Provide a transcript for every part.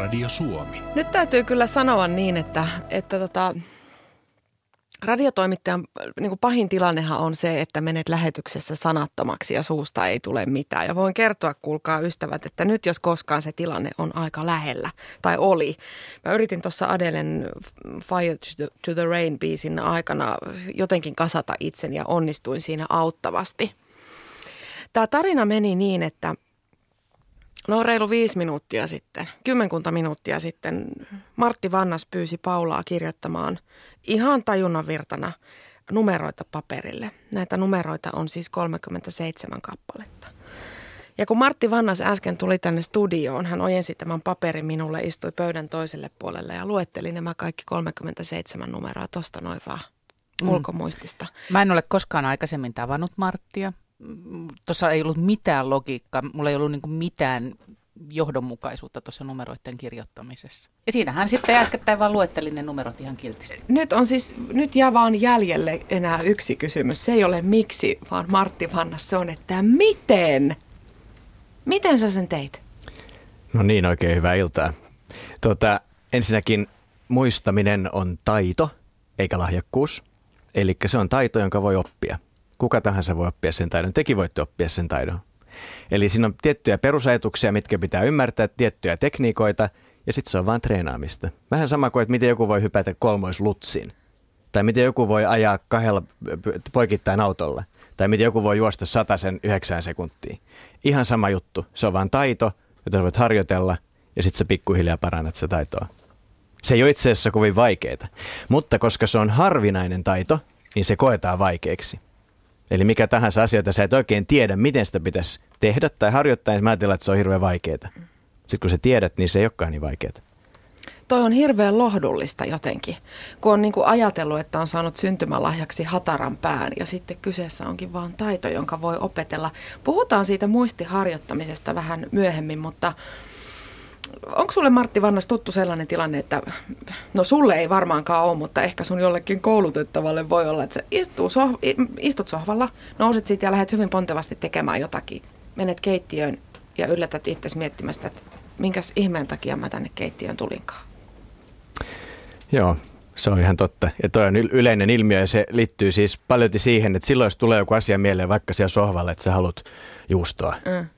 Radio Suomi. Nyt täytyy kyllä sanoa niin, että radiotoimittajan niin kuin pahin tilannehan on se, että menet lähetyksessä sanattomaksi ja suusta ei tule mitään. Ja voin kertoa, kuulkaa ystävät, että nyt jos koskaan se tilanne on aika lähellä, tai oli. Mä yritin tuossa Adele's Fire to the Rain -biisin aikana jotenkin kasata itseni ja onnistuin siinä auttavasti. Tämä tarina meni niin, että reilu 5 minuuttia sitten, 10 minuuttia sitten Martti Vannas pyysi Paulaa kirjoittamaan ihan tajunnan virtana numeroita paperille. Näitä numeroita on siis 37 kappaletta. Ja kun Martti Vannas äsken tuli tänne studioon, hän ojensi tämän paperin minulle, istui pöydän toiselle puolelle ja luetteli nämä kaikki 37 numeroa tosta noin vaan ulkomuistista. Mä en ole koskaan aikaisemmin tavannut Marttia. Tuossa ei ollut mitään logiikkaa, mulla ei ollut niin kuin mitään johdonmukaisuutta tuossa numeroiden kirjoittamisessa. Ja siinähän sitten äskettäin vaan luettelin ne numerot ihan kiltisti. Nyt jää vaan jäljelle enää yksi kysymys. Se ei ole miksi, vaan Martti Vannas, se on, että miten? Miten sä sen teit? No niin, oikein hyvää iltaa. Ensinnäkin muistaminen on taito, eikä lahjakkuus. Eli se on taito, jonka voi oppia. Kuka tahansa voi oppia sen taidon. Tekin voitte oppia sen taidon. Eli siinä on tiettyjä perusajatuksia, mitkä pitää ymmärtää, tiettyjä tekniikoita, ja sitten se on vaan treenaamista. Vähän sama kuin, että miten joku voi hypätä 3 lutsiin. Tai miten joku voi ajaa 2 poikittain autolla. Tai miten joku voi juosta 100 9 sekuntia. Ihan sama juttu. Se on vaan taito, jota sä voit harjoitella, ja sitten sä pikkuhiljaa parannat sitä taitoa. Se ei ole itse asiassa kovin vaikeaa. Mutta koska se on harvinainen taito, niin se koetaan vaikeaksi. Eli mikä tahansa asioita sä et oikein tiedä, miten sitä pitäisi tehdä tai harjoittaa, niin mä ajattelen, että se on hirveän vaikeaa. Sitten kun sä tiedät, niin se ei olekaan niin vaikeaa. Toi on hirveän lohdullista jotenkin, kun on niin kuin ajatellut, että on saanut syntymälahjaksi hataran pään ja sitten kyseessä onkin vaan taito, jonka voi opetella. Puhutaan siitä muistiharjoittamisesta vähän myöhemmin, mutta onko sulle, Martti Vannas, tuttu sellainen tilanne, että no sulle ei varmaankaan ole, mutta ehkä sun jollekin koulutettavalle voi olla, että sä istut sohvalla, nouset siitä ja lähdet hyvin pontevasti tekemään jotakin. Menet keittiöön ja yllätät itsesi miettimästä, että minkäs ihmeen takia mä tänne keittiöön tulinkaan. Joo, se on ihan totta. Ja toi on yleinen ilmiö ja se liittyy siis paljolti siihen, että silloin jos tulee joku asia mieleen vaikka siellä sohvalla, että sä haluat juustoa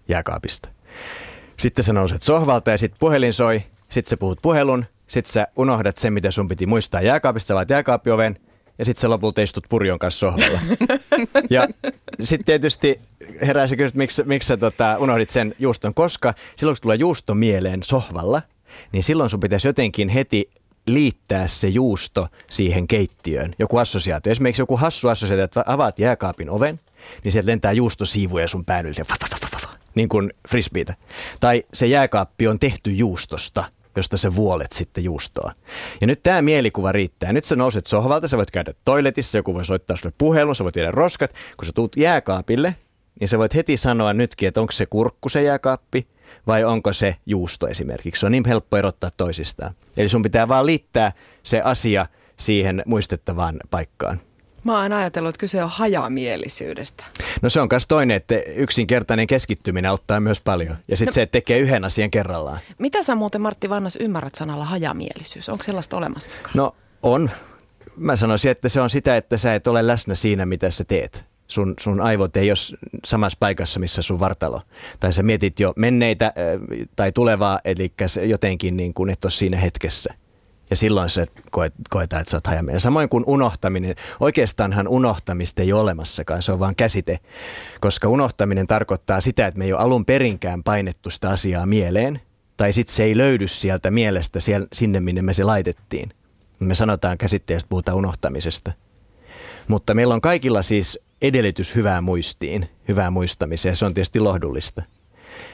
jääkaapista. Sitten sä nouset sohvalta ja sit puhelin soi, sit sä puhut puhelun, sit sä unohdat sen, mitä sun piti muistaa jääkaapista, sä lait jääkaappioven ja sit sä lopulta istut purjon kanssa sohvalla. Ja sit tietysti herää se kysymys, miksi sä unohdit sen juuston, koska silloin kun tulee juusto mieleen sohvalla, niin silloin sun pitäisi jotenkin heti liittää se juusto siihen keittiöön, joku assosiaatio. Esimerkiksi joku hassu assosiaatio, että avaat jääkaapin oven, niin sieltä lentää juustosiivuja sun pään yli. Niin kuin frisbeitä. Tai se jääkaappi on tehty juustosta, josta sä vuolet sitten juustoa. Ja nyt tämä mielikuva riittää. Nyt sä nouset sohvalta, sä voit käydä toiletissa, joku voi soittaa sulle puhelun, sä voit viedä roskat. Kun sä tuut jääkaapille, niin sä voit heti sanoa nytkin, että onko se kurkku se jääkaappi vai onko se juusto esimerkiksi. Se on niin helppo erottaa toisistaan. Eli sun pitää vaan liittää se asia siihen muistettavaan paikkaan. Mä oon ajatellut, että kyse on hajamielisyydestä. No se on myös toinen, että yksinkertainen keskittyminen auttaa myös paljon. Ja sitten se tekee yhden asian kerrallaan. Mitä sä muuten, Martti Vannas, ymmärrät sanalla hajamielisyys? Onko sellaista olemassakaan? No on. Mä sanoisin, että se on sitä, että sä et ole läsnä siinä, mitä sä teet. Sun aivot ei ole samassa paikassa, missä sun vartalo. Tai sä mietit jo menneitä tai tulevaa, eli jotenkin niin kuin et ole siinä hetkessä. Ja silloin se koetaan, että sä oot hajamielinen. Samoin kuin unohtaminen. Oikeastaanhan unohtamista ei ole olemassakaan, se on vaan käsite. Koska unohtaminen tarkoittaa sitä, että me ei ole alun perinkään painettu sitä asiaa mieleen. Tai sitten se ei löydy sieltä mielestä sinne, minne me se laitettiin. Me sanotaan käsitteestä, puhutaan unohtamisesta. Mutta meillä on kaikilla siis edellytys hyvään muistiin, hyvään muistamiseen. Se on tietysti lohdullista.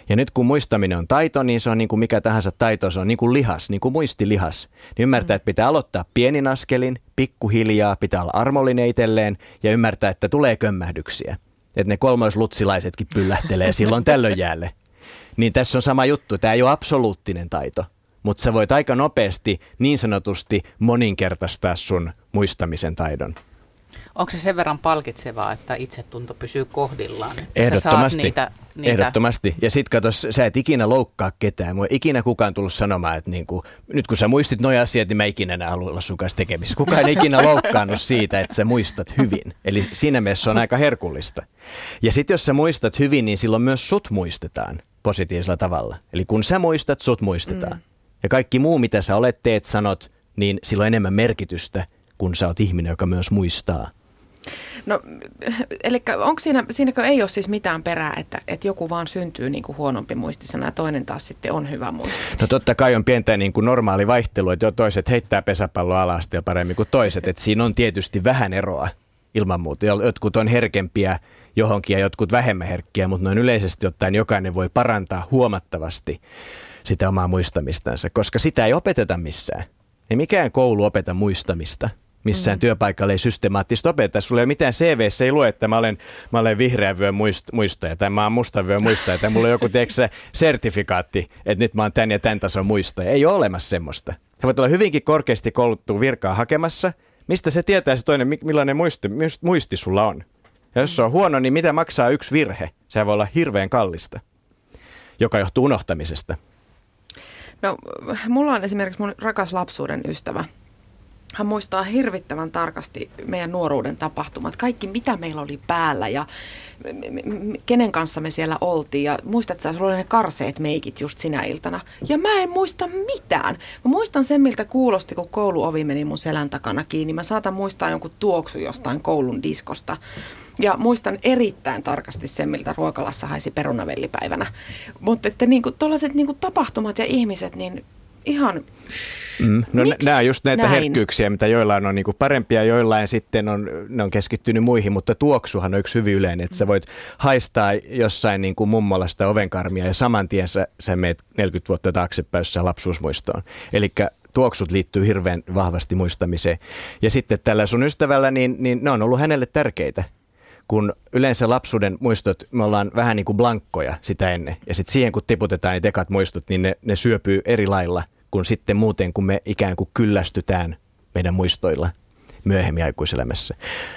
Ja nyt kun muistaminen on taito, niin se on niin kuin mikä tahansa taito, se on niin kuin lihas, niin kuin muistilihas. Niin ymmärtää, että pitää aloittaa pienin askelin, pikkuhiljaa, pitää olla armollinen itselleen ja ymmärtää, että tulee kömmähdyksiä. Että ne 3 lutsilaisetkin pyllähtelee silloin tällöin jäälle. Niin tässä on sama juttu, tämä ei ole absoluuttinen taito, mutta sä voit aika nopeasti niin sanotusti moninkertaistaa sun muistamisen taidon. Onko se sen verran palkitsevaa, että itsetunto pysyy kohdillaan? Ehdottomasti. Niitä... Ehdottomasti. Ja sit katos, sä et ikinä loukkaa ketään. Mua ei ikinä kukaan tullut sanomaan, että niinku, nyt kun sä muistit nuo asiat, niin mä ikinä enää haluan olla sun kanssa tekemisissä. Kukaan ei ikinä loukkaannut siitä, että sä muistat hyvin. Eli siinä mielessä on aika herkullista. Ja sit jos sä muistat hyvin, niin silloin myös sut muistetaan positiivisella tavalla. Eli kun sä muistat, sut muistetaan. Mm. Ja kaikki muu, mitä sä olet, teet, sanot, niin sillä on enemmän merkitystä, kun sä oot ihminen, joka myös muistaa. No, eli onko siinäkö ei ole siis mitään perää, että joku vaan syntyy niin kuin huonompi muistisena ja toinen taas sitten on hyvä muisti? No totta kai on pientä niin kuin normaali vaihtelu, että jo toiset heittää pesäpalloa alastia paremmin kuin toiset, että siinä on tietysti vähän eroa ilman muuta. Jotkut on herkempiä johonkin ja jotkut vähemmän herkkiä, mutta noin yleisesti ottaen jokainen voi parantaa huomattavasti sitä omaa muistamistansa, koska sitä ei opeteta missään. Ei mikään koulu opeta muistamista. Missään työpaikalla ei systemaattisesti opeta. Sulla ei ole mitään CV:ssä, ei lue, että mä olen vihreän vyön muistaja tai mä oon mustan vyön muistaja tai mulla on joku sertifikaatti, että nyt mä oon tän ja tän tason muistaja. Ei ole olemassa semmoista. He voivat olla hyvinkin korkeasti kouluttua virkaa hakemassa. Mistä se tietää se toinen, millainen muisti sulla on? Ja jos se on huono, niin mitä maksaa yksi virhe? Se voi olla hirveän kallista, joka johtuu unohtamisesta. No, mulla on esimerkiksi mun rakas lapsuuden ystävä. Hän muistaa hirvittävän tarkasti meidän nuoruuden tapahtumat, kaikki mitä meillä oli päällä ja kenen kanssa me siellä oltiin. Ja muistat sä, sulla oli ne karseet meikit just sinä iltana. Ja mä en muista mitään. Mä muistan sen, miltä kuulosti, kun kouluovi meni mun selän takana kiinni. Mä saatan muistaa jonkun tuoksu jostain koulun diskosta. Ja muistan erittäin tarkasti sen, miltä ruokalassa haisi perunavellipäivänä. Mutta että niinku, tollaiset niinku tapahtumat ja ihmiset, niin ihan... No nämä on just näitä herkkyyksiä, mitä joillain on niinku parempia, joillain sitten ne on keskittynyt muihin, mutta tuoksuhan on yksi hyvin yleinen, että sä voit haistaa jossain niinku mummolasta ovenkarmia ja saman tien sä meet 40 vuotta taaksepäin lapsuusmuistoon. Elikkä tuoksut liittyy hirveän vahvasti muistamiseen. Ja sitten tällä sun ystävällä, niin ne on ollut hänelle tärkeitä. Kun yleensä lapsuuden muistot, me ollaan vähän niin kuin blankkoja sitä ennen. Ja sitten siihen, kun tiputetaan niitä ekat muistot, niin ne syöpyy eri lailla kuin sitten muuten, kun me ikään kuin kyllästytään meidän muistoilla myöhemmin aikuiselämässä.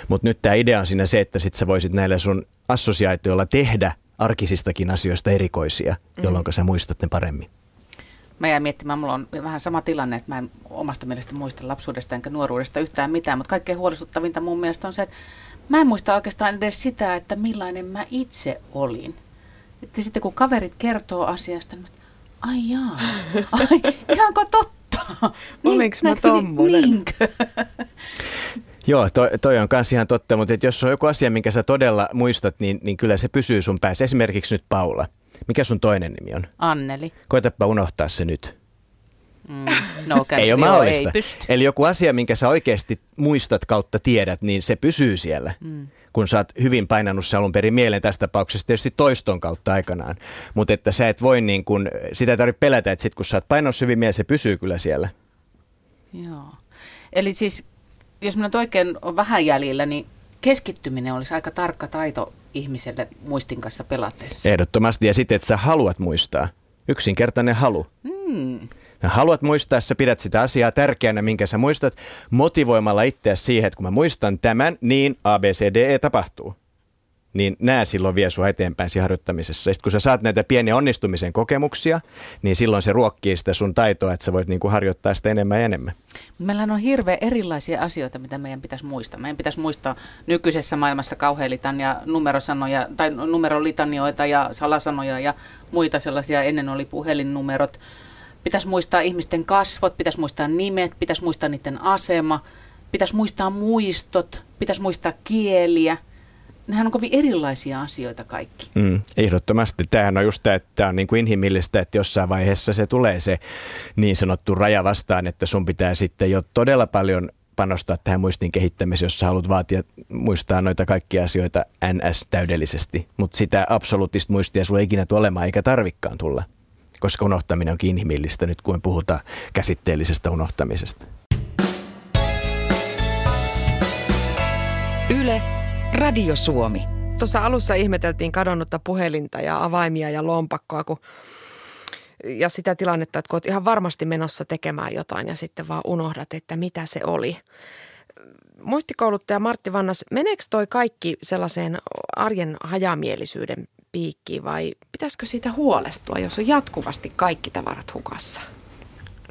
Mutta nyt tämä idea on siinä se, että sitten sä voisit näillä sun assosiaatioilla tehdä arkisistakin asioista erikoisia, jolloin sä muistat ne paremmin. Mä jäin miettimään, mulla on vähän sama tilanne, että mä en omasta mielestä muista lapsuudesta enkä nuoruudesta yhtään mitään, mutta kaikkein huolestuttavinta mun mielestä on se, että mä en muista oikeastaan edes sitä, että millainen mä itse olin. Että sitten kun kaverit kertoo asiasta, niin ai jaa, ihanko totta? Olinko mä tommonen? Joo, toi on kans ihan totta, mutta jos on joku asia, minkä sä todella muistat, niin kyllä se pysyy sun päässä. Esimerkiksi nyt Paula. Mikä sun toinen nimi on? Anneli. Koetapa unohtaa se nyt. No, ei ole mahdollista. Ei pysty. Eli joku asia, minkä sä oikeasti muistat kautta tiedät, niin se pysyy siellä. Kun sä oot hyvin painannut se alun perin mieleen tässä tapauksessa tietysti toiston kautta aikanaan. Mutta että sä et voi niin kun, sitä ei tarvitse pelätä, että sit kun sä oot painannut hyvin mieleen, se pysyy kyllä siellä. Joo. Eli siis, jos minä nyt oikein on vähän jäljellä, niin keskittyminen olisi aika tarkka taito ihmiselle muistin kanssa pelatessa. Ehdottomasti. Ja sitten, että sä haluat muistaa. Yksinkertainen halu. Haluat muistaa, sä pidät sitä asiaa tärkeänä, minkä sä muistat, motivoimalla itseäsi siihen, että kun mä muistan tämän, niin ABCDE tapahtuu. Niin nää silloin vie sua eteenpäin siinä harjoittamisessa. Sitten kun sä saat näitä pieniä onnistumisen kokemuksia, niin silloin se ruokkii sitä sun taitoa, että sä voit niinku harjoittaa sitä enemmän ja enemmän. Meillä on hirveän erilaisia asioita, mitä meidän pitäisi muistaa. Meidän pitäisi muistaa nykyisessä maailmassa kauheilitania, numerosanoja tai numerolitanioita ja salasanoja ja muita sellaisia. Ennen oli puhelinnumerot. Pitäisi muistaa ihmisten kasvot, pitäisi muistaa nimet, pitäisi muistaa niiden asema, pitäisi muistaa muistot, pitäisi muistaa kieliä. Nehän on kovin erilaisia asioita kaikki. Ehdottomasti. Tämähän on just tämä, että tämä on niin kuin inhimillistä, että jossain vaiheessa se tulee se niin sanottu raja vastaan, että sun pitää sitten jo todella paljon panostaa tähän muistin kehittämiseen, jos sä haluat vaatia muistaa noita kaikkia asioita NS täydellisesti. Mutta sitä absoluuttista muistia sulla ei ikinä tule olemaan eikä tarvikkaan tulla. Koska unohtaminen onkin inhimillistä nyt, kun puhutaan käsitteellisestä unohtamisesta. Yle, Radio Suomi. Tuossa alussa ihmeteltiin kadonnutta puhelinta ja avaimia ja lompakkoa, ja sitä tilannetta, että kun olet ihan varmasti menossa tekemään jotain ja sitten vaan unohdat, että mitä se oli. muistikouluttaja Martti Vannas, meneekö toi kaikki sellaiseen arjen hajamielisyyden piikkiin vai pitäisikö siitä huolestua, jos on jatkuvasti kaikki tavarat hukassa?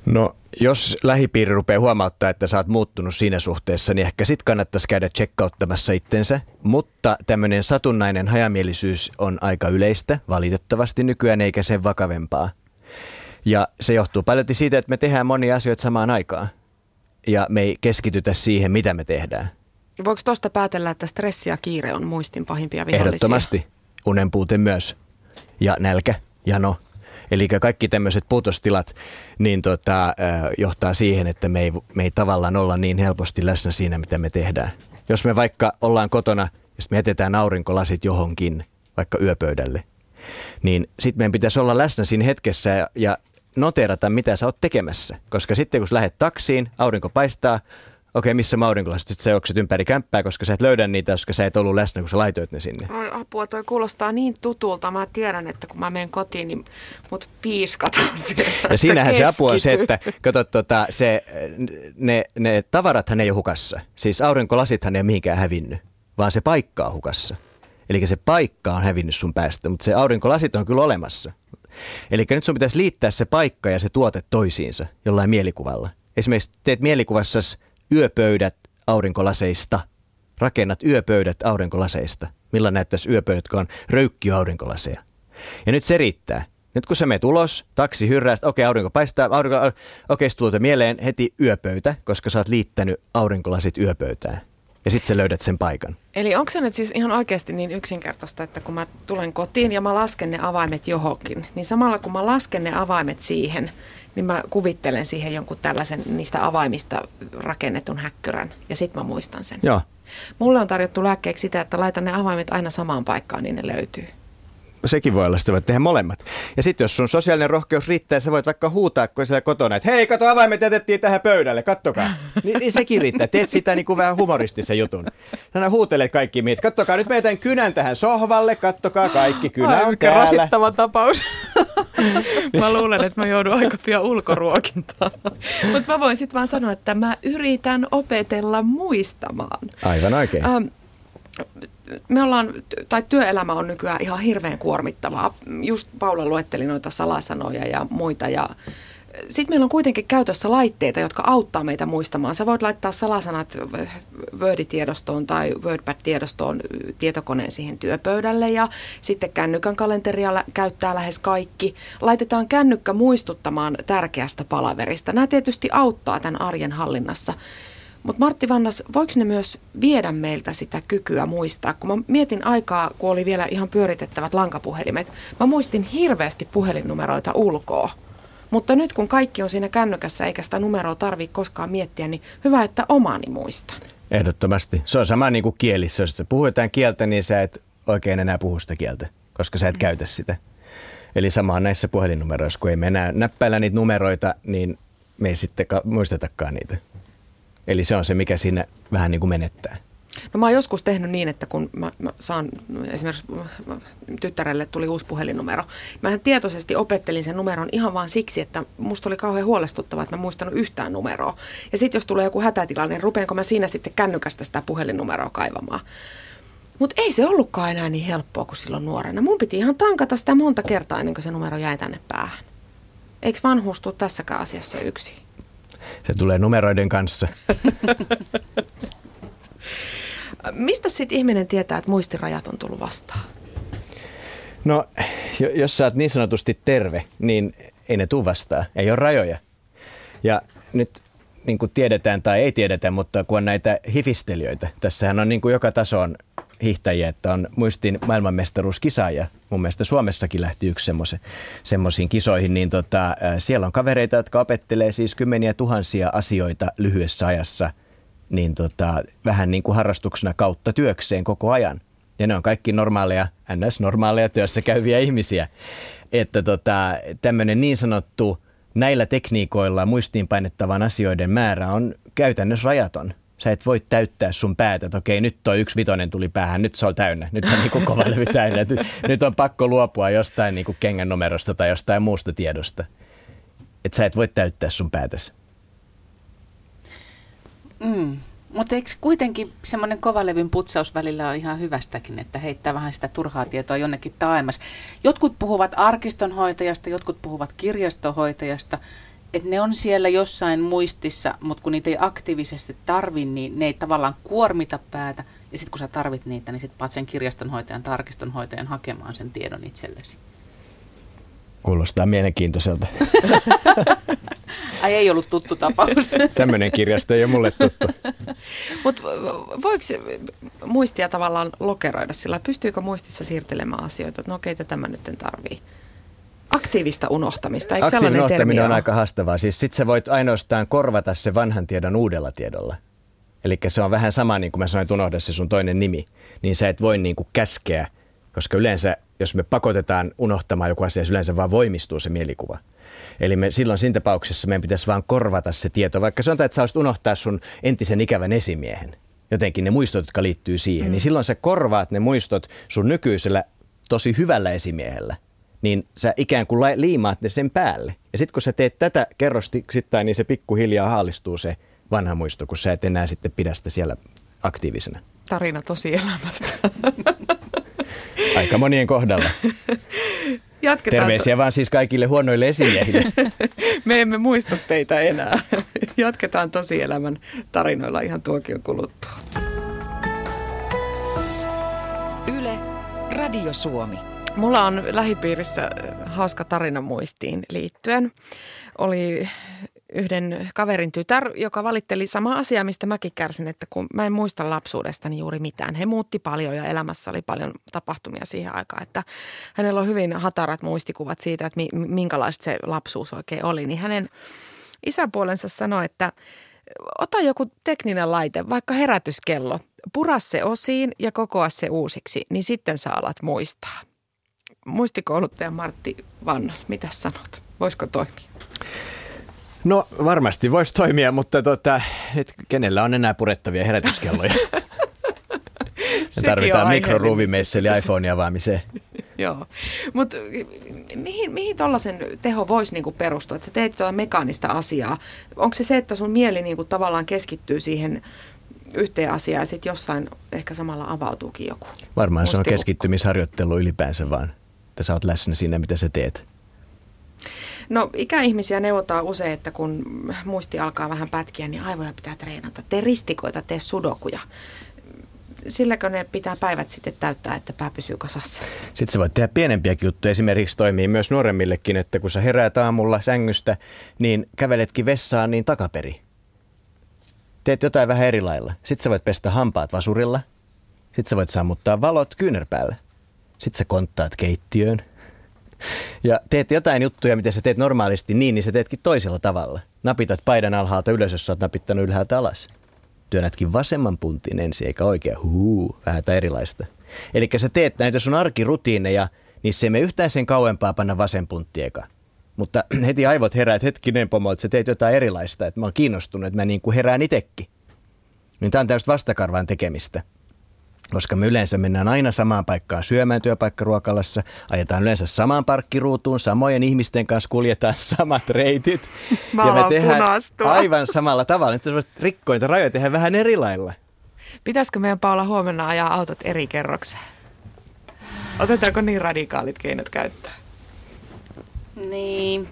No, jos lähipiiri rupeaa huomauttaa, että sä oot muuttunut siinä suhteessa, niin ehkä sit kannattaisi käydä tsekkauttamassa itsensä. Mutta tämmöinen satunnainen hajamielisyys on aika yleistä, valitettavasti nykyään, eikä sen vakavempaa. Ja se johtuu paljon siitä, että me tehdään monia asioita samaan aikaan. Ja me ei keskitytä siihen, mitä me tehdään. Voiko tuosta päätellä, että stressi ja kiire on muistin pahimpia vihollisia? Ehdottomasti. Unen puute myös. Ja nälkä, jano. Eli kaikki tämmöiset puutostilat niin johtaa siihen, että me ei tavallaan olla niin helposti läsnä siinä, mitä me tehdään. Jos me vaikka ollaan kotona ja me jätetään aurinkolasit johonkin, vaikka yöpöydälle, niin sitten meidän pitäisi olla läsnä siinä hetkessä ja noteerata, mitä sä oot tekemässä. Koska sitten kun sä lähdet taksiin, aurinko paistaa, okei, missä mä aurinkolasit? Sitten sä juokset ympäri kämppää, koska sä et löydä niitä, koska sä et ollut läsnä, kun sä laitoit ne sinne. Oi apua, toi kuulostaa niin tutulta. Mä tiedän, että kun mä menen kotiin, niin mut piiskataan siellä. Ja siinähän se apu on se, että kato, ne tavarathan ei ole hukassa. Siis aurinkolasithan ei ole mihinkään hävinnyt, vaan se paikka on hukassa. Eli se paikka on hävinnyt sun päästä, mutta se aurinkolasit on kyllä olemassa. Eli nyt sun pitäisi liittää se paikka ja se tuote toisiinsa jollain mielikuvalla. Esimerkiksi teet mielikuvassasi yöpöydät aurinkolaseista. Rakennat yöpöydät aurinkolaseista. Millä näyttäisi yöpöydät, kun on röykkiaurinkolaseja. Ja nyt se riittää. Nyt kun sä menet ulos, taksi hyrrää, okei, aurinko paistaa, okei, tulee mieleen heti yöpöytä, koska sä oot liittänyt aurinkolasit yöpöytään. Ja sitten sä löydät sen paikan. Eli onko se nyt siis ihan oikeasti niin yksinkertaista, että kun mä tulen kotiin ja mä lasken ne avaimet johonkin, niin samalla kun mä lasken ne avaimet siihen, niin mä kuvittelen siihen jonkun tällaisen niistä avaimista rakennetun häkkyrän ja sit mä muistan sen. Joo. Mulle on tarjottu lääkkeeksi sitä, että laitan ne avaimet aina samaan paikkaan, niin ne löytyy. Sekin voi olla, että voit tehdä molemmat. Ja sitten jos sun sosiaalinen rohkeus riittää, sä voit vaikka huutaa siellä kotona, että hei, kato, avaimet jätettiin tähän pöydälle, kattokaa. Niin sekin riittää. Teet sitä niin kuin vähän humoristisen jutun. Sä huutelet kaikki miet. Kattokaa, nyt mä jätän kynän tähän sohvalle, kattokaa kaikki, kynä on täällä. Rasittava tapaus. Mä luulen, että mä joudun aika pian ulkoruokintaan. Mutta mä voin sitten vaan sanoa, että mä yritän opetella muistamaan. Aivan oikein. Työelämä on nykyään ihan hirveän kuormittavaa. Just Paula luetteli noita salasanoja ja muita. Sitten meillä on kuitenkin käytössä laitteita, jotka auttaa meitä muistamaan. Sä voit laittaa salasanat Word-tiedostoon tai WordPad-tiedostoon tietokoneen siihen työpöydälle ja sitten kännykän kalenteria käyttää lähes kaikki. Laitetaan kännykkä muistuttamaan tärkeästä palaverista. Nämä tietysti auttaa tämän arjen hallinnassa. Mutta Martti Vannas, voiko ne myös viedä meiltä sitä kykyä muistaa? Kun mä mietin aikaa, kun oli vielä ihan pyöritettävät lankapuhelimet, mä muistin hirveästi puhelinnumeroita ulkoa. Mutta nyt kun kaikki on siinä kännykässä eikä sitä numeroa tarvitse koskaan miettiä, niin hyvä, että omani muistan. Ehdottomasti. Se on sama niin kuin kielissä. Jos puhutaan kieltä, niin sä et oikein enää puhu sitä kieltä, koska sä et käytä sitä. Eli sama on näissä puhelinnumeroissa. Kun ei me enää näppäillä niitä numeroita, niin me ei sitten muistetakaan niitä. Eli se on se, mikä siinä vähän niin kuin menettää. No mä oon joskus tehnyt niin, että kun mä saan esimerkiksi tyttärelle tuli uusi puhelinnumero. Mähän tietoisesti opettelin sen numeron ihan vaan siksi, että musta oli kauhean huolestuttavaa, että mä en muistanut yhtään numeroa. Ja sitten jos tulee joku hätätilanne, niin rupeenko mä siinä sitten kännykästä sitä puhelinnumeroa kaivamaan. Mutta ei se ollutkaan enää niin helppoa kuin silloin nuorena. Mun piti ihan tankata sitä monta kertaa ennen kuin se numero jäi tänne päähän. Eikö vanhuus tuu tässäkään asiassa yksin? Se tulee numeroiden kanssa. Mistä sitten ihminen tietää, että muistirajat on tullut vastaan? No, jos sä oot niin sanotusti terve, niin ei ne tule vastaan. Ei ole rajoja. Ja nyt niin kuin tiedetään tai ei tiedetä, mutta kun on näitä hifistelijöitä. Tässähän on niin kuin joka tason hiihtäjiä, että on muistin maailmanmestaruuskisa ja mun mielestä Suomessakin lähti yksi semmoisiin kisoihin, niin siellä on kavereita, jotka opettelee siis kymmeniä tuhansia asioita lyhyessä ajassa, niin vähän niin kuin harrastuksena kautta työkseen koko ajan. Ja ne on kaikki normaaleja, NS-normaaleja työssä käyviä ihmisiä. Että tämmöinen niin sanottu näillä tekniikoilla muistiinpainettavan asioiden määrä on käytännössä rajaton. Sä et voi täyttää sun päätä, että okei, nyt toi 1/5 tuli päähän, nyt se on täynnä, nyt on niin kuin kova levy täynnä. Nyt on pakko luopua jostain niin kuin kengän numerosta tai jostain muusta tiedosta. Että sä et voi täyttää sun päätäsi. Mutta eikö kuitenkin semmoinen kovalevyn putsaus välillä on ihan hyvästäkin, että heittää vähän sitä turhaa tietoa jonnekin taaemmas. Jotkut puhuvat arkistonhoitajasta, jotkut puhuvat kirjastohoitajasta, että ne on siellä jossain muistissa, mutta kun niitä ei aktiivisesti tarvi, niin ne ei tavallaan kuormita päätä. Ja sitten kun sä tarvit niitä, niin sitten paat sen kirjastonhoitajan, tarkistonhoitajan hakemaan sen tiedon itsellesi. Kuulostaa mielenkiintoiselta. Ai ei ollut tuttu tapaus. Tämmöinen kirjasto ei ole mulle tuttu. Mutta voiko muistia tavallaan lokeroida sillä? Pystyykö muistissa siirtelemään asioita? No okei, tämä nyt en tarvii. Aktiivista unohtamista, eikö sellainen termi on aika haastavaa. Siis sit sä voit ainoastaan korvata se vanhan tiedon uudella tiedolla. Eli se on vähän sama, niin kuin mä sanoin, että unohda se sun toinen nimi. Niin sä et voi niin kuin käskeä, koska yleensä, jos me pakotetaan unohtamaan joku asia, yleensä vaan voimistuu se mielikuva. Eli me silloin siinä tapauksessa meidän pitäisi vaan korvata se tieto, vaikka sanotaan, että sä olisit unohtaa sun entisen ikävän esimiehen. Jotenkin ne muistot, jotka liittyy siihen, niin silloin sä korvaat ne muistot sun nykyisellä tosi hyvällä esimiehellä. Niin sä ikään kuin liimaat ne sen päälle. Ja sitten kun sä teet tätä kerroksittain, niin se pikkuhiljaa haalistuu se vanha muisto, kun sä et enää sitten pidä sitä siellä aktiivisena. Tarina tosi elämästä. Aika monien kohdalla. Jatketaan. Terveisiä vaan siis kaikille huonoille esimiehille. Me emme muista teitä enää. Jatketaan tosielämän tarinoilla ihan tuokion kuluttua. Yle, Radio Suomi. Mulla on lähipiirissä hauska tarina muistiin liittyen. Oli yhden kaverin tytär, joka valitteli samaa asiaa, mistä mäkin kärsin, että kun mä en muista lapsuudestani juuri mitään. He muutti paljon ja elämässä oli paljon tapahtumia siihen aikaan, että hänellä on hyvin hatarat muistikuvat siitä, että minkälaista se lapsuus oikein oli. Niin hänen isäpuolensa sanoi, että ota joku tekninen laite, vaikka herätyskello, pura se osiin ja kokoa se uusiksi, niin sitten sä alat muistaa. Muistikouluttaja Martti Vannas, mitä sanot? Voisiko toimia? No varmasti voisi toimia, mutta nyt kenellä on enää purettavia herätyskelloja? Me tarvitaan mikroruuvimeisseli iPhonea avaamiseen. Joo, mutta mihin tollaisen teho voisi niinku perustua, että sä teet tuota mekaanista asiaa? Onko se, että sun mieli niinku tavallaan keskittyy siihen yhteen asiaan ja sitten jossain ehkä samalla avautuukin joku? Varmaan se on keskittymisharjoittelu ylipäänsä vaan. Että sä oot läsnä siinä, mitä sä teet. No ikäihmisiä neuvotaan usein, että kun muisti alkaa vähän pätkiä, niin aivoja pitää treenata. Tee ristikoita, tee sudokuja. Silläkö ne pitää päivät sitten täyttää, että pää pysyy kasassa? Sitten sä voit tehdä pienempiäkin juttuja. Esimerkiksi toimii myös nuoremmillekin, että kun sä heräät aamulla sängystä, niin käveletkin vessaan niin takaperi. Teet jotain vähän eri lailla. Sitten sä voit pestä hampaat vasurilla. Sitten sä voit sammuttaa valot kyynärpäällä. Sitten sä konttaat keittiöön. Ja teet jotain juttuja, mitä sä teet normaalisti niin sä teetkin toisella tavalla. Napitat paidan alhaalta ylös, jos sä oot napittanut ylhäältä alas. Työnnätkin vasemman puntin ensin, eikä oikea. Vähän erilaista. Eli sä teet näitä sun arkirutiineja, niin se ei mene yhtään sen kauempaa panna vasen puntti eka. Mutta heti aivot herää, että hetkinen pomo, että sä teet jotain erilaista, että mä oon kiinnostunut, että mä niin kuin herään itsekin. Niin tää on täysin vastakarvaan tekemistä. Koska me yleensä mennään aina samaan paikkaan syömään työpaikkaruokalassa, ajetaan yleensä samaan parkkiruutuun, samojen ihmisten kanssa kuljetaan samat reitit. Ja me tehdään aivan samalla tavalla. Nyt on rikkointa rajoja, tehdään vähän eri lailla. Pitäisikö meidän Paula huomenna ajaa autot eri kerrokseen? Otetaanko niin radikaalit keinot käyttöön? Niin,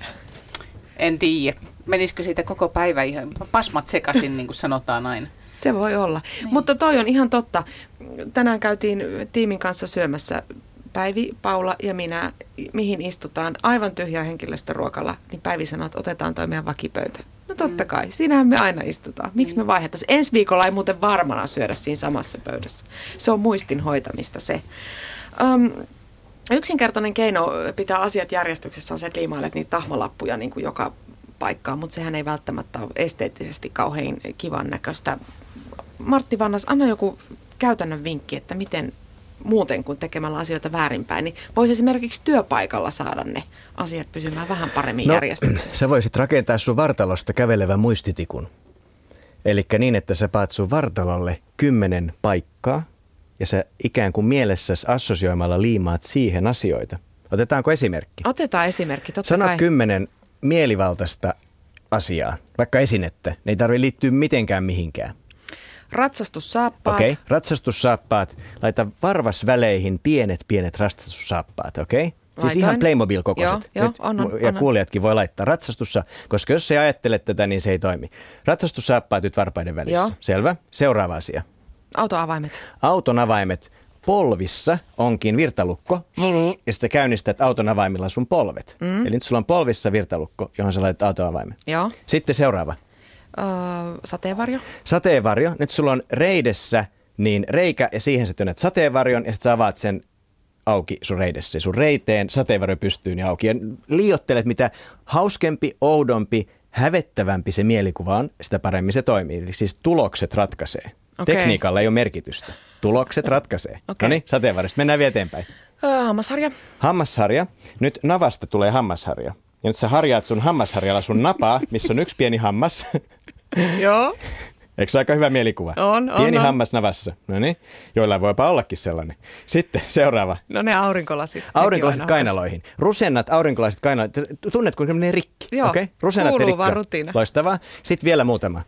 en tiedä. Menisikö siitä koko päivä ihan pasmat sekaisin, niin kuin sanotaan aina. Se voi olla. Niin. Mutta toi on ihan totta. Tänään käytiin tiimin kanssa syömässä, Päivi, Paula ja minä, mihin istutaan aivan tyhjällä henkilöstöruokalla, niin Päivi sanoo, että otetaan toi meidän vakipöytä. No totta kai, siinähän me aina istutaan. Miksi me vaihdetaan? Ensi viikolla ei muuten varmana syödä siinä samassa pöydässä. Se on muistin hoitamista se. Yksinkertainen keino pitää asiat järjestyksessä on se, että liimailet niitä tahmalappuja niin kuin joka paikkaan, mutta sehän ei välttämättä ole esteettisesti kauhean kivan näköistä. Martti Vannas, anna joku käytännön vinkki, että miten muuten kuin tekemällä asioita väärinpäin, niin voisi esimerkiksi työpaikalla saada ne asiat pysymään vähän paremmin järjestyksessä. Sä voisit rakentaa sun vartalosta kävelevän muistitikun. Eli niin, että sä paat sun vartalolle 10 paikkaa. Ja sä ikään kuin mielessäsi assosioimalla liimaat siihen asioita. Otetaanko esimerkki? Otetaan esimerkki, totta kai. Sano 10 mielivaltaista asiaa, vaikka esinettä. Ne ei tarvitse liittyä mitenkään mihinkään. Ratsastussaappaat. Okei, okay. Ratsastussaappaat. Laita varvasväleihin pienet ratsastussaappaat, okei? Okay? Siis ihan Playmobil-kokoiset. Joo, ja kuulijatkin voi laittaa ratsastussa, koska jos ei ajattele tätä, niin se ei toimi. Ratsastussaappaat nyt varpaiden välissä. Joo. Selvä. Seuraava asia. Autoavaimet. Auton avaimet. Polvissa onkin virtalukko, ja sitten käynnistät auton avaimilla sun polvet. Mm. Eli nyt sulla on polvissa virtalukko, johon sä laitat autoavaimen. Joo. Sitten seuraava. Sateenvarjo. Sateenvarjo. Nyt sulla on reidessä niin reikä, ja siihen sä työnnät sateenvarjon, ja sitten sä avaat sen auki sun reidessä. Sun reiteen sateenvarjo pystyyn ja auki. Ja liiottelet, mitä hauskempi, oudompi, hävettävämpi se mielikuva on, sitä paremmin se toimii. Eli siis tulokset ratkaisee. Okay. Tekniikalla ei ole merkitystä. Tulokset ratkaisee. Okay. No niin, sateenvarjosta. Mennään vielä eteenpäin. Hammasharja. Hammasharja. Nyt navasta tulee hammasharja. Ja nyt sä harjaat sun hammasharjalla sun napaa, missä on yksi pieni hammas. Joo. Eikö se aika hyvä mielikuva? On, pieni on. Hammas navassa. No niin, joillain voipa ollakin sellainen. Sitten seuraava. No ne aurinkolasit. Aurinkolasit kainaloihin. Rusennat, aurinkolasit kainaloihin. Tunnet, kun ne menee rikki. Joo, okay? Rusennat kuuluu vaan rutiina. Loistavaa. Sitten vielä muutama.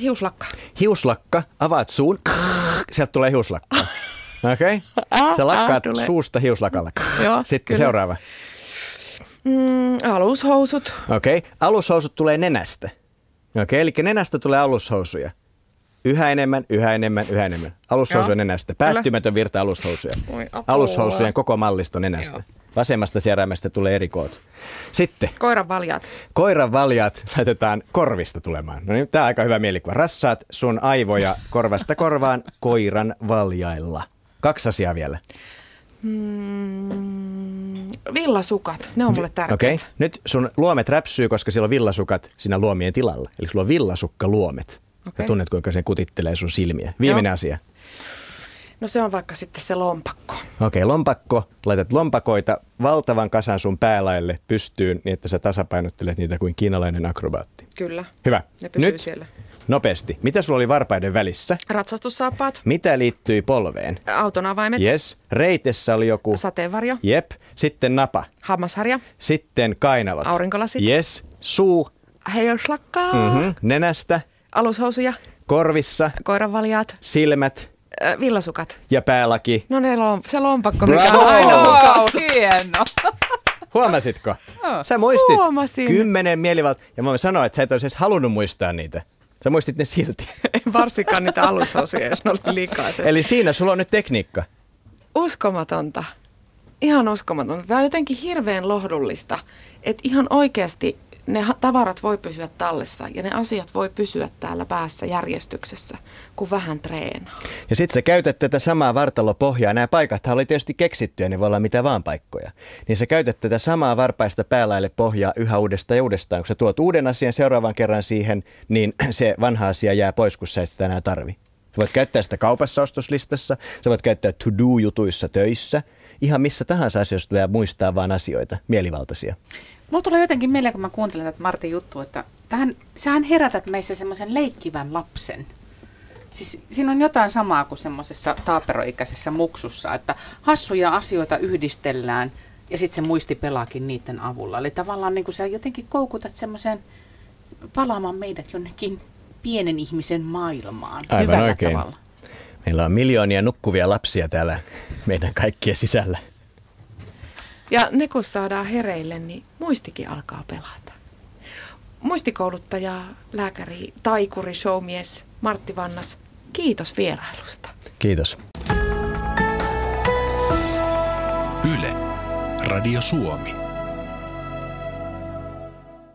Hiuslakka. Hiuslakka. Avaat suun. Sieltä tulee hiuslakka. Okei. Okay. Sä lakkaat suusta hiuslakalla. Joo, sitten kyllä. Seuraava. Alushousut. Okei. Okay. Alushousut tulee nenästä. Okei. Okay. Eli nenästä tulee alushousuja. Yhä enemmän. Alushousuja nenästä. Päättymätön virta alushousuja. Alushousujen koko mallisto nenästä. Joo. Vasemmasta sieraimestä tulee eri koot. Sitten. Koiran valjaat laitetaan korvista tulemaan. No niin, tämä on aika hyvä mielikuva. Rassaat sun aivoja korvasta korvaan koiran valjailla. 2 asiaa vielä. Villasukat, ne on mulle tärkeitä. Okei, okay. Nyt sun luomet räpsyy, koska siellä on villasukat siinä luomien tilalla. Eli sulla on villasukkaluomet. Okay. Sä tunnet, kuinka se kutittelee sun silmiä. Viimeinen asia. No se on vaikka sitten se lompakko. Okei, lompakko. Laitat lompakoita valtavan kasan sun päälaille pystyyn, niin että sä tasapainottelet niitä kuin kiinalainen akrobaatti. Kyllä. Hyvä. Ne pysyy nyt siellä. Nopeasti. Mitä sulla oli varpaiden välissä? Ratsastussaappaat. Mitä liittyi polveen? Auton avaimet. Yes. Reitessä oli joku. Sateenvarjo. Jep. Sitten napa. Hammasharja. Sitten kainalot. Aurinkolasit. Yes. Suu. Hiuslakkaa. Nenästä. Alushousuja. Korvissa. Koiranvaljaat. Silmät. Villasukat. Ja päälaki. No ne se lompakko, mikä on aina mukaan. Hieno. Huomasitko? Sä muistit. Huomasin. 10 mielivaltaa. Ja mä voin sanoa, että sä et olisi edes halunnut muistaa niitä. Sä muistit ne silti. Varsinkaan niitä alusosia, jos ne oli likaiset. Eli siinä sulla on nyt tekniikka. Uskomatonta. Ihan uskomatonta. Tämä on jotenkin hirveän lohdullista. Että ihan oikeasti ne tavarat voi pysyä tallessa ja ne asiat voi pysyä täällä päässä järjestyksessä, kun vähän treenaa. Ja sitten sä käytät tätä samaa vartalopohjaa. Nämä paikathan oli tietysti keksittyä, ne voi olla mitä vaan paikkoja. Niin sä käytät tätä samaa varpaista päälaille pohjaa yhä uudestaan ja uudestaan. Kun sä tuot uuden asian seuraavan kerran siihen, niin se vanha asia jää pois, kun sä et sitä enää tarvi. Sä voit käyttää sitä kaupassa ostoslistassa, sä voit käyttää to-do-jutuissa töissä. Ihan missä tahansa asioista voi muistaa vaan asioita, mielivaltaisia. Mulla tulee jotenkin mieleen, kun mä kuuntelen tätä Martin juttua, että sähän herätät meissä semmoisen leikkivän lapsen. Siis siinä on jotain samaa kuin semmoisessa taaperoikäisessä muksussa, että hassuja asioita yhdistellään ja sitten se muisti pelaakin niiden avulla. Eli tavallaan niin kun sä jotenkin koukutat semmoisen palaamaan meidät jonnekin pienen ihmisen maailmaan. Aivan hyvällä oikein. Tavalla. Meillä on miljoonia nukkuvia lapsia täällä meidän kaikkien sisällä. Ja ne kun saadaan hereille, niin muistikin alkaa pelata. Muistikouluttaja, lääkäri, taikuri, showmies Martti Vannas, kiitos vierailusta. Kiitos. Yle, Radio Suomi.